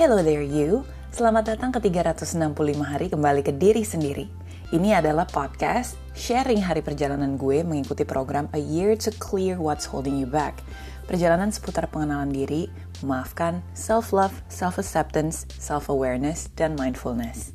Hello there you, selamat datang ke 365 hari kembali ke diri sendiri. Ini adalah podcast sharing hari perjalanan gue mengikuti program A Year to Clear What's Holding You Back. Perjalanan seputar pengenalan diri, memaafkan, self-love, self-acceptance, self-awareness, dan mindfulness.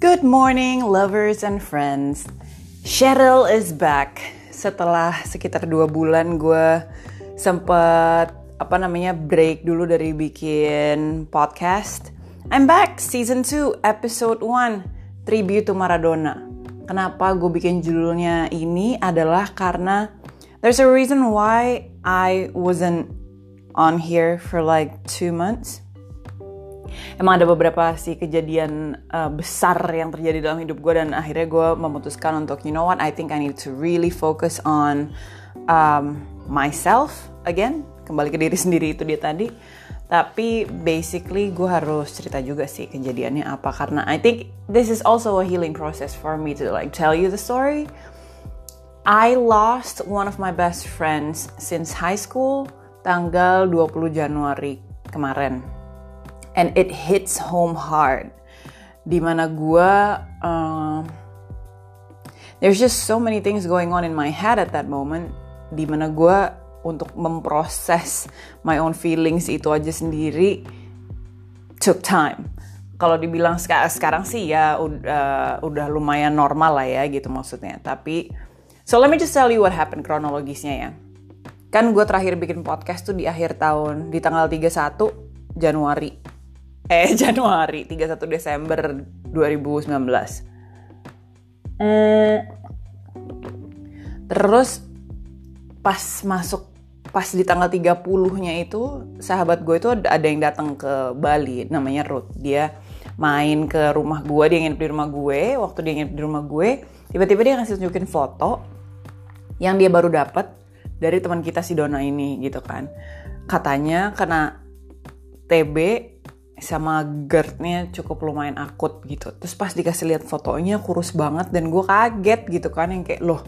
Good morning, lovers and friends. Cheryl is back. Setelah sekitar 2 bulan gue sempet break dulu dari bikin podcast. I'm back, season 2, episode 1, Tribute to Maradona. Kenapa gue bikin judulnya ini adalah karena there's a reason why I wasn't on here for like 2 months. Emang ada beberapa sih kejadian besar yang terjadi dalam hidup gue, dan akhirnya gue memutuskan untuk you know what, I think I need to really focus on myself again. Kembali ke diri sendiri itu dia tadi. Tapi basically gue harus cerita juga sih kejadiannya apa, karena I think this is also a healing process for me to like tell you the story. I lost one of my best friends since high school tanggal 20 Januari kemarin. And it hits home hard. Dimana gue, there's just so many things going on in my head at that moment. Dimana gue untuk memproses my own feelings itu aja sendiri took time. Kalau dibilang sekarang sih ya udah lumayan normal lah ya gitu maksudnya. Tapi, so let me just tell you what happened kronologisnya ya. Kan gue terakhir bikin podcast tuh di akhir tahun, di tanggal 31 Januari. 31 Desember 2019. Terus pas di tanggal 30-nya itu sahabat gue itu ada yang datang ke Bali, namanya Ruth. Dia main ke rumah gue, dia nginep di rumah gue. Waktu dia nginep di rumah gue, tiba-tiba dia ngasih tunjukin foto yang dia baru dapat dari teman kita si Donna ini gitu kan. Katanya kena TB sama GERD-nya cukup lumayan akut gitu. Terus pas dikasih lihat fotonya kurus banget dan gue kaget gitu kan, yang kayak loh.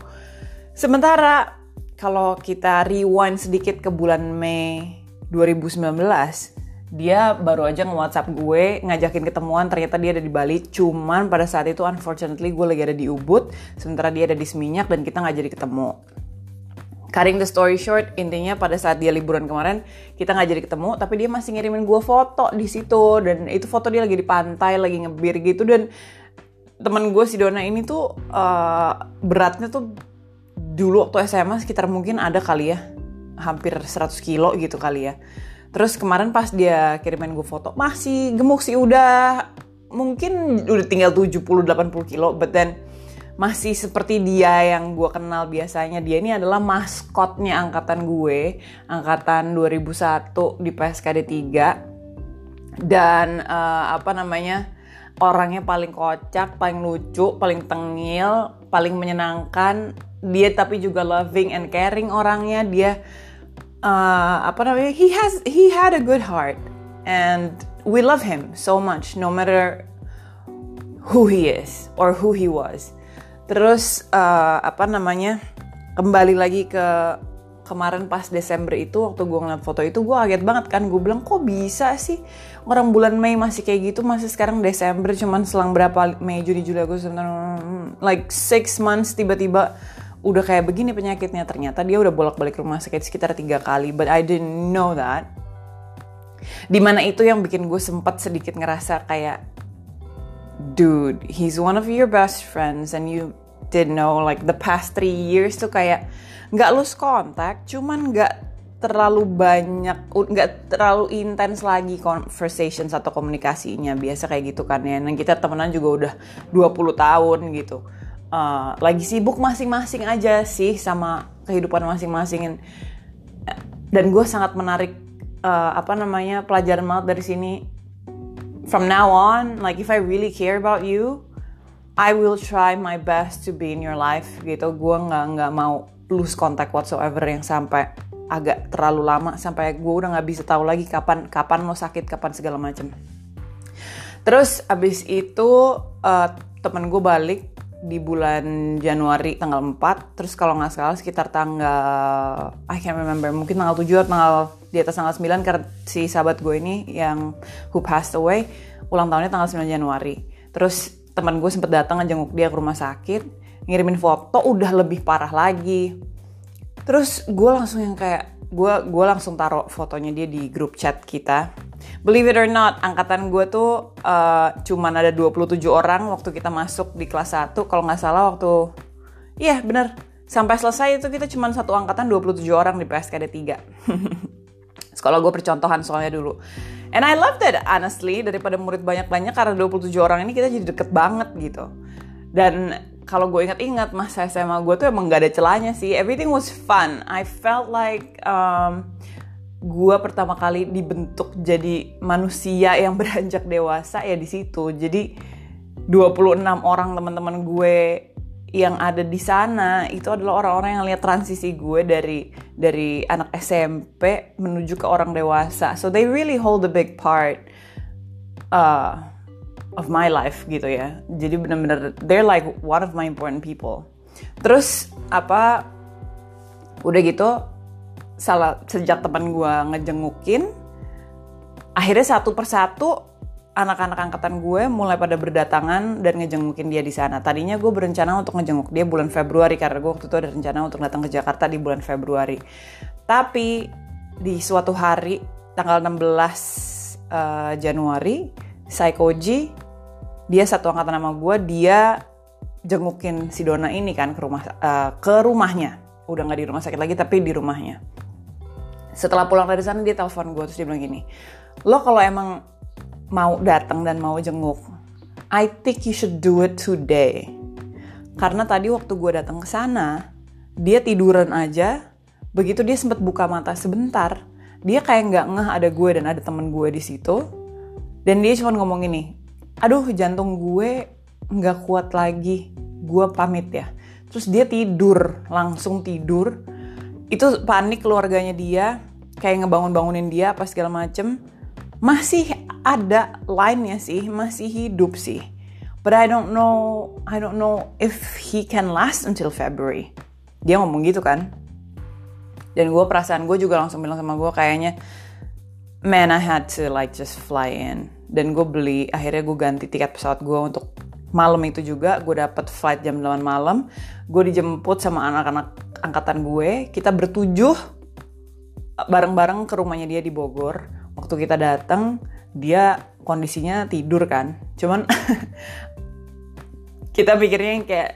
Sementara kalau kita rewind sedikit ke bulan Mei 2019, dia baru aja nge-WhatsApp gue ngajakin ketemuan, ternyata dia ada di Bali. Cuman pada saat itu unfortunately gue lagi ada di Ubud, sementara dia ada di Seminyak dan kita nggak jadi ketemu. Cutting the story short, intinya pada saat dia liburan kemarin, kita nggak jadi ketemu, tapi dia masih ngirimin gue foto di situ, dan itu foto dia lagi di pantai, lagi ngebir gitu, dan teman gue si Dona ini tuh beratnya tuh dulu waktu SMA sekitar mungkin ada kali ya, hampir 100 kilo gitu kali ya. Terus kemarin pas dia kirimin gue foto, masih gemuk sih, udah mungkin udah tinggal 70-80 kilo, but then masih seperti dia yang gue kenal biasanya. Dia ini adalah maskotnya angkatan gue, angkatan 2001 di PSKD 3. Dan orangnya paling kocak, paling lucu, paling tengil, paling menyenangkan. Dia tapi juga loving and caring orangnya. Dia he had a good heart and we love him so much no matter who he is or who he was. Terus kembali lagi ke kemarin pas Desember itu, waktu gue ngeliat foto itu gue kaget banget kan. Gue bilang kok bisa sih orang bulan Mei masih kayak gitu, masih sekarang Desember, cuman selang berapa, Mei, Juni, Juli, Agustus, like 6 months tiba-tiba udah kayak begini penyakitnya. Ternyata dia udah bolak-balik rumah sakit sekitar 3 kali, but I didn't know that. Dimana itu yang bikin gue sempat sedikit ngerasa kayak, dude, he's one of your best friends and you did know like the past 3 years tuh kayak nggak lose contact, cuman nggak terlalu intens lagi conversation atau komunikasinya, biasa kayak gitu kan ya. Dan kita temenan juga udah 20 tahun gitu, lagi sibuk masing-masing aja sih sama kehidupan masing-masing. Dan gue sangat menarik pelajaran banget dari sini. From now on, like if I really care about you, I will try my best to be in your life gitu. Gue nggak mau lose contact whatsoever yang sampai agak terlalu lama, sampai gue udah nggak bisa tahu lagi kapan lo sakit, kapan segala macem. Terus abis itu temen gue balik di bulan Januari tanggal 4, terus kalau nggak salah sekitar tanggal I can't remember, mungkin tanggal 7 atau tanggal di atas tanggal 9, karena si sahabat gue ini yang who passed away ulang tahunnya tanggal 9 Januari. Terus teman gue sempet datang ngejenguk dia ke rumah sakit, ngirimin foto udah lebih parah lagi. Terus gue langsung yang kayak gue langsung taruh fotonya dia di grup chat kita. Believe it or not, angkatan gue tuh cuman ada 27 orang waktu kita masuk di kelas 1. Kalau nggak salah waktu, iya bener, sampai selesai itu kita cuman satu angkatan 27 orang di PSKD 3. Sekolah gue percontohan soalnya dulu. And I loved it, honestly. Daripada murid banyak-banyak, karena 27 orang ini kita jadi deket banget gitu. Dan kalau gue ingat-ingat masa SMA gue tuh emang gak ada celahnya sih. Everything was fun. I felt like gue pertama kali dibentuk jadi manusia yang beranjak dewasa ya di situ. Jadi 26 orang teman-teman gue yang ada di sana itu adalah orang-orang yang lihat transisi gue dari anak SMP menuju ke orang dewasa. So they really hold a big part of my life gitu ya. Jadi benar-benar they're like one of my important people. Terus apa udah gitu sejak teman gue ngejengukin, akhirnya satu persatu anak-anak angkatan gue mulai pada berdatangan dan ngejengukin dia di sana. Tadinya gue berencana untuk ngejenguk dia bulan Februari, karena gue waktu itu ada rencana untuk datang ke Jakarta di bulan Februari. Tapi di suatu hari tanggal 16 Januari, Saykoji, dia satu angkatan sama gue, dia jengukin si Donna ini kan ke rumahnya. Udah nggak di rumah sakit lagi, tapi di rumahnya. Setelah pulang dari sana dia telepon gue, terus dia bilang gini, lo kalau emang mau datang dan mau jenguk, I think you should do it today. Karena tadi waktu gue datang ke sana, dia tiduran aja. Begitu dia sempat buka mata sebentar, dia kayak nggak ngeh ada gue dan ada teman gue di situ. Dan dia cuma ngomong gini, aduh jantung gue nggak kuat lagi, gue pamit ya. Terus dia tidur, langsung tidur. Itu panik keluarganya dia, kayak ngebangun-bangunin dia apa segala macem. Masih ada line-nya sih, masih hidup sih. But I don't know if he can last until February. Dia ngomong gitu kan. Dan perasaan gue juga langsung bilang sama gue kayaknya, man I had to like just fly in. Dan akhirnya gue ganti tiket pesawat gue untuk malam itu juga. Gue dapet flight jam 8 malam. Gue dijemput sama anak-anak angkatan gue. Kita bertujuh bareng-bareng ke rumahnya dia di Bogor. Waktu kita datang, dia kondisinya tidur kan. Cuman kita pikirnya yang kayak,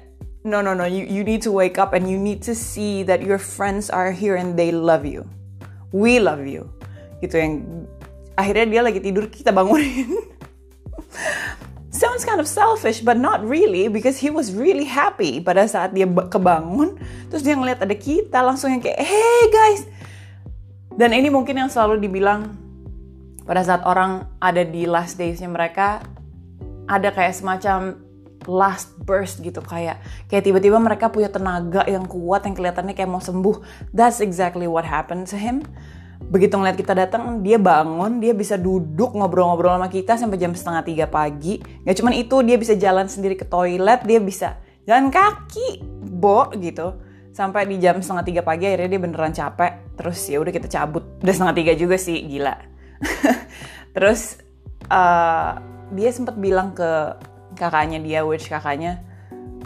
no, you need to wake up and you need to see that your friends are here and they love you. We love you. Gitu yang akhirnya dia lagi tidur kita bangunin. Sounds kind of selfish, but not really, because he was really happy pada saat dia kebangun. Terus dia ngeliat ada kita, langsung yang kayak, hey guys. Dan ini mungkin yang selalu dibilang pada saat orang ada di last days-nya mereka, ada kayak semacam last burst gitu, kayak tiba-tiba mereka punya tenaga yang kuat yang kelihatannya kayak mau sembuh. That's exactly what happened to him. Begitu ngeliat kita datang, dia bangun, dia bisa duduk ngobrol-ngobrol sama kita sampai jam 2:30 pagi. Gak cuman itu, dia bisa jalan sendiri ke toilet, dia bisa jalan kaki, gitu. Sampai di jam 2:30 pagi akhirnya dia beneran capek. Terus ya udah kita cabut. Udah 2:30 juga sih, gila. Terus dia sempat bilang ke kakaknya dia, which kakaknya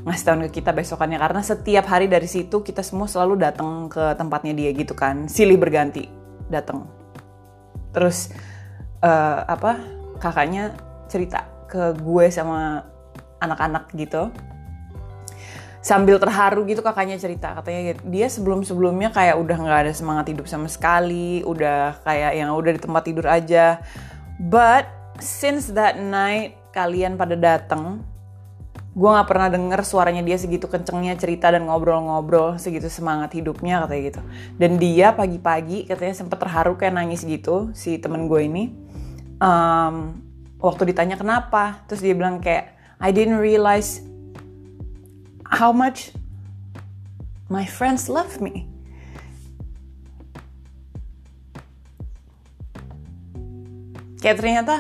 ngasih tahu ke kita besokannya, karena setiap hari dari situ kita semua selalu datang ke tempatnya dia gitu kan, silih berganti datang. Terus kakaknya cerita ke gue sama anak-anak gitu sambil terharu gitu. Kakaknya cerita katanya dia sebelumnya kayak udah nggak ada semangat hidup sama sekali, udah kayak yang udah di tempat tidur aja. But since that night kalian pada datang, gue nggak pernah denger suaranya dia segitu kencengnya cerita dan ngobrol-ngobrol segitu semangat hidupnya katanya gitu. Dan dia pagi-pagi katanya sempet terharu kayak nangis gitu si temen gue ini. Waktu ditanya kenapa, terus dia bilang kayak I didn't realize how much my friends love me. Kayak ternyata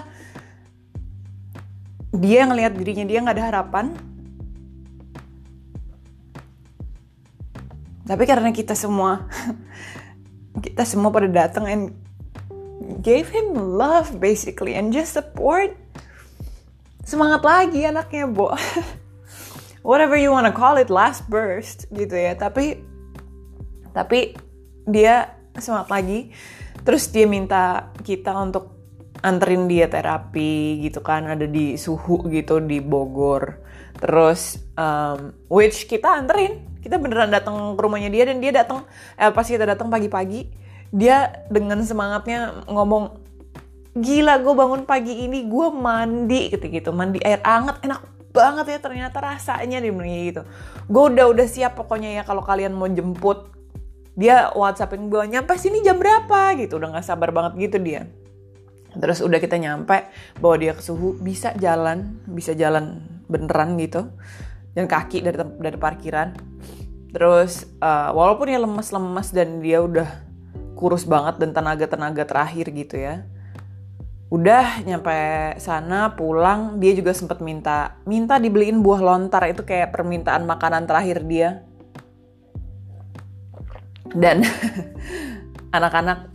dia ngelihat dirinya dia nggak ada harapan, Tapi karena kita semua pada datang and gave him love basically and just support, semangat lagi anaknya, Bo. Whatever you wanna call it, last burst gitu ya. Tapi dia semangat lagi. Terus dia minta kita untuk anterin dia terapi gitu kan, ada di Suhu gitu di Bogor. Terus which kita anterin, kita beneran datang ke rumahnya dia, dan dia datang pas kita datang pagi-pagi, dia dengan semangatnya ngomong, gila gue bangun pagi ini gue mandi gitu, mandi air hangat enak banget ya ternyata rasanya di gitu. Gue udah siap pokoknya ya kalau kalian mau jemput. Dia WhatsAppin gue, nyampe sini jam berapa gitu, udah nggak sabar banget gitu dia. Terus udah kita nyampe, bawa dia ke Suhu, bisa jalan beneran gitu, dan kaki dari parkiran. Terus walaupun dia lemes dan dia udah kurus banget dan tenaga terakhir gitu ya. Udah nyampe sana pulang, dia juga sempet minta dibeliin buah lontar, itu kayak permintaan makanan terakhir dia. Dan anak-anak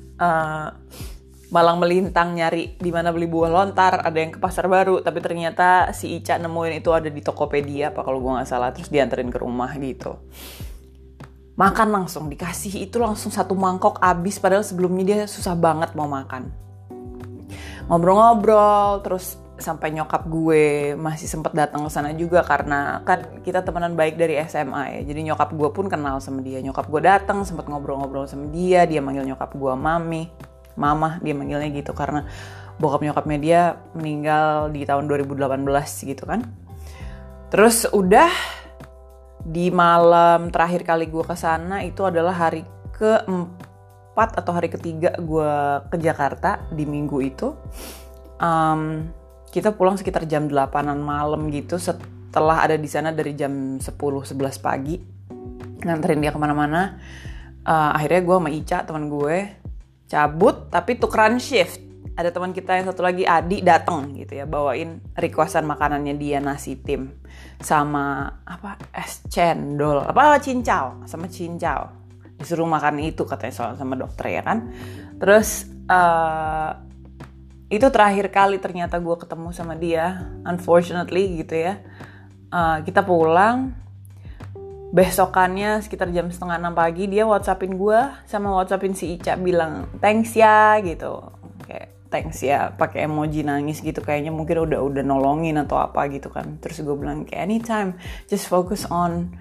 malang melintang nyari di mana beli buah lontar, ada yang ke Pasar Baru, tapi ternyata si Ica nemuin itu ada di Tokopedia apa kalau gue nggak salah, terus dianterin ke rumah gitu. Makan langsung dikasih itu langsung satu mangkok habis, padahal sebelumnya dia susah banget mau makan. Ngobrol-ngobrol terus sampai nyokap gue masih sempet datang ke sana juga karena kan kita temenan baik dari SMA ya. Jadi nyokap gue pun kenal sama dia. Nyokap gue datang sempet ngobrol-ngobrol sama dia. Dia manggil nyokap gue mama, dia manggilnya gitu karena bokap nyokapnya dia meninggal di tahun 2018 gitu kan. Terus udah di malam terakhir kali gue ke sana itu adalah hari keempat atau hari ketiga gue ke Jakarta di minggu itu. Kita pulang sekitar jam 8-an malam gitu, setelah ada di sana dari jam 10-11 pagi. Nganterin dia kemana-mana. Akhirnya gue sama Ica, teman gue, cabut tapi tukeran shift. Ada teman kita yang satu lagi, Adi, datang gitu ya. Bawain requestan makanannya dia, nasi tim. Sama es cendol, cincau. Sama cincau. Disuruh makan itu katanya soal sama dokter ya kan. Terus... itu terakhir kali ternyata gue ketemu sama dia, unfortunately gitu ya. Kita pulang, besokannya sekitar jam 5:30 pagi dia WhatsAppin gue sama WhatsAppin si Ica bilang thanks ya gitu, kayak thanks ya pakai emoji nangis gitu, kayaknya mungkin udah nolongin atau apa gitu kan. Terus gue bilang kayak anytime, just focus on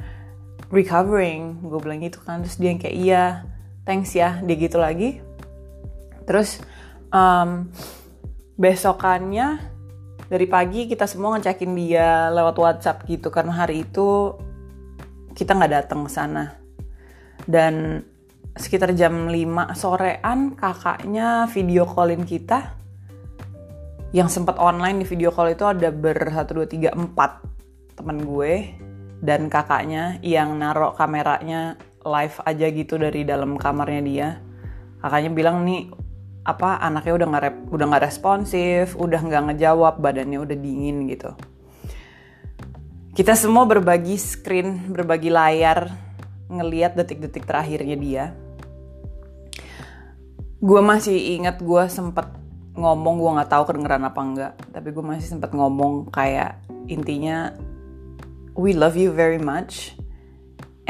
recovering, gue bilang gitu kan. Terus dia yang kayak iya thanks ya, dia gitu lagi. Terus besokannya dari pagi kita semua ngecekin dia lewat WhatsApp gitu karena hari itu kita nggak datang ke sana. Dan sekitar jam 5 sorean kakaknya video callin kita. Yang sempat online di video call itu ada 1, 2, 3, 4 temen gue dan kakaknya yang naruh kameranya live aja gitu dari dalam kamarnya dia. Kakaknya bilang nih anaknya udah nggak responsif, udah nggak ngejawab, badannya udah dingin gitu. Kita semua berbagi screen, berbagi layar, ngelihat detik-detik terakhirnya dia. Gue masih ingat gue sempet ngomong, gue nggak tahu kedengeran apa enggak, tapi gue masih sempet ngomong kayak intinya, we love you very much,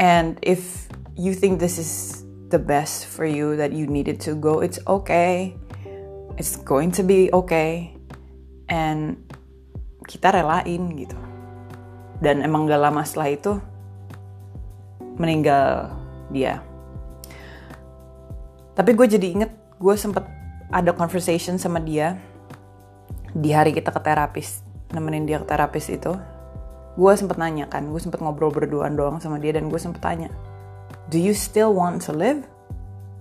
and if you think this is the best for you that you needed to go, it's okay, it's going to be okay, and kita relain gitu. Dan emang gak lama setelah itu meninggal dia. Tapi gue jadi inget gue sempet ada conversation sama dia di hari kita ke terapis, nemenin dia ke terapis itu. Gue sempet nanya kan, gue sempet ngobrol berduaan doang sama dia, dan gue sempet tanya, do you still want to live?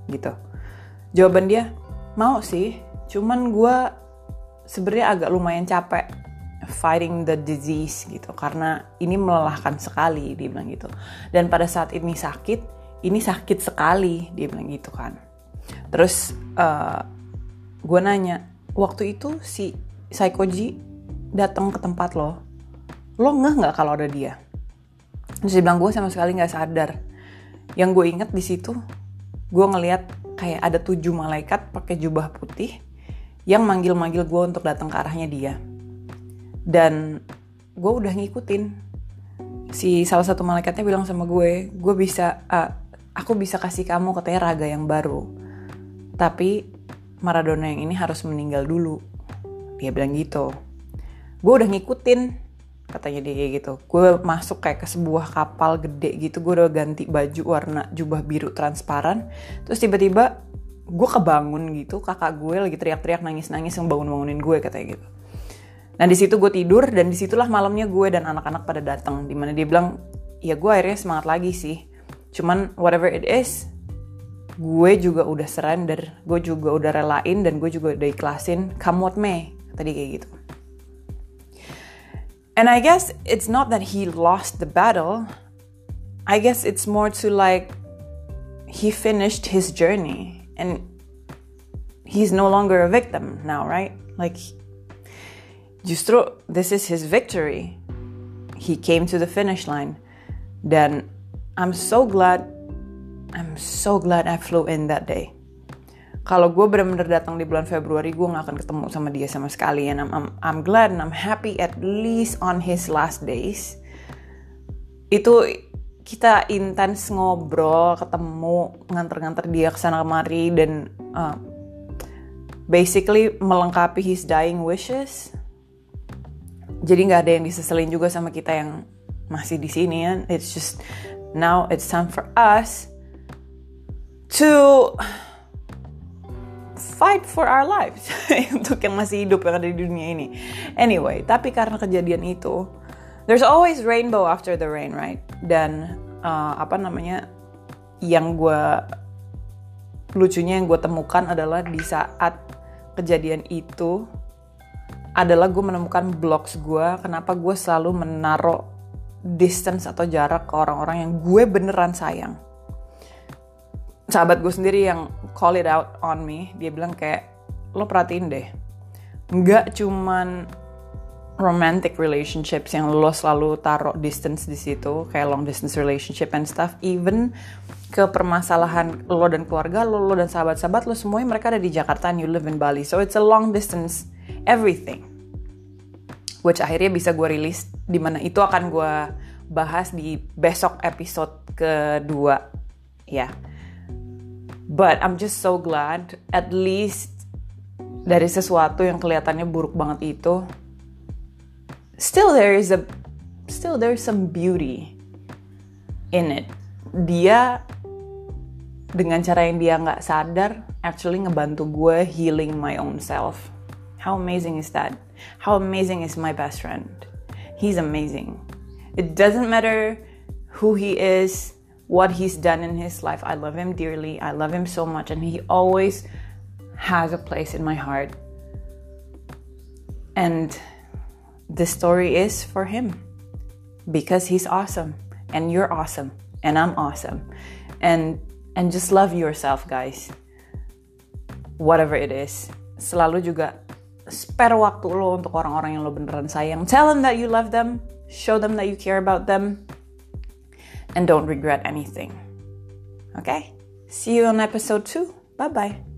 Gitu. Jawaban dia, mau sih, cuman gue sebenarnya agak lumayan capek fighting the disease gitu, karena ini melelahkan sekali, dia bilang gitu. Dan pada saat ini sakit sekali, dia bilang gitu kan. Terus gue nanya, waktu itu si Saykoji datang ke tempat lo ngeh nggak kalau ada dia? Terus dia bilang, gue sama sekali nggak sadar. Yang gue inget di situ, gue ngeliat kayak ada 7 malaikat pakai jubah putih yang manggil-manggil gue untuk datang ke arahnya dia. Dan gue udah ngikutin. Si salah satu malaikatnya bilang sama gue bisa, aku bisa kasih kamu katanya raga yang baru. Tapi Maradona yang ini harus meninggal dulu. Dia bilang gitu. Gue udah ngikutin, katanya dia kayak gitu. Gue masuk kayak ke sebuah kapal gede gitu. Gue udah ganti baju warna jubah biru transparan. Terus tiba-tiba gue kebangun gitu. Kakak gue lagi teriak-teriak nangis-nangis yang bangun-bangunin gue katanya gitu. Nah di situ gue tidur dan disitulah malamnya gue dan anak-anak pada datang, dimana dia bilang ya gue akhirnya semangat lagi sih, cuman whatever it is gue juga udah surrender, gue juga udah relain dan gue juga udah ikhlasin, come what may, tadi kayak gitu. And I guess it's not that he lost the battle, I guess it's more to like he finished his journey and he's no longer a victim now, right? Like justru this is his victory. He came to the finish line. Dan I'm so glad I flew in that day. Kalau gue benar-benar datang di bulan Februari, gue gak akan ketemu sama dia sama sekali. And I'm glad and I'm happy at least on his last days. Itu kita intens ngobrol, ketemu, nganter-nganter dia kesana kemari. Dan basically melengkapi his dying wishes. Jadi nggak ada yang diseselin juga sama kita yang masih di sini kan. It's just now it's time for us to fight for our lives untuk yang masih hidup yang ada di dunia ini. Anyway, tapi karena kejadian itu, there's always rainbow after the rain, right? Dan yang gue lucunya yang gue temukan adalah di saat kejadian itu adalah gue menemukan blogs gue, kenapa gue selalu menaruh distance atau jarak ke orang-orang yang gue beneran sayang. Sahabat gue sendiri yang call it out on me, dia bilang kayak, lo perhatiin deh, nggak cuman romantic relationships yang lo selalu taruh distance di situ, kayak long distance relationship and stuff, even ke permasalahan lo dan keluarga lo, lo dan sahabat-sahabat lo, semuanya mereka ada di Jakarta and you live in Bali, so it's a long distance everything, which akhirnya bisa gue rilis, dimana itu akan gue bahas di besok episode kedua, ya. Yeah. But I'm just so glad, at least dari sesuatu yang kelihatannya buruk banget itu, still there is some beauty in it. Dia dengan cara yang dia nggak sadar, actually ngebantu gue healing my own self. How amazing is that? How amazing is my best friend? He's amazing. It doesn't matter who he is, what he's done in his life. I love him dearly. I love him so much. And he always has a place in my heart. And this story is for him. Because he's awesome. And you're awesome. And I'm awesome. And just love yourself, guys. Whatever it is. Selalu juga spare waktu lo untuk orang-orang yang lo beneran sayang. Tell them that you love them. Show them that you care about them. And don't regret anything. Okay? See you on episode 2. Bye-bye.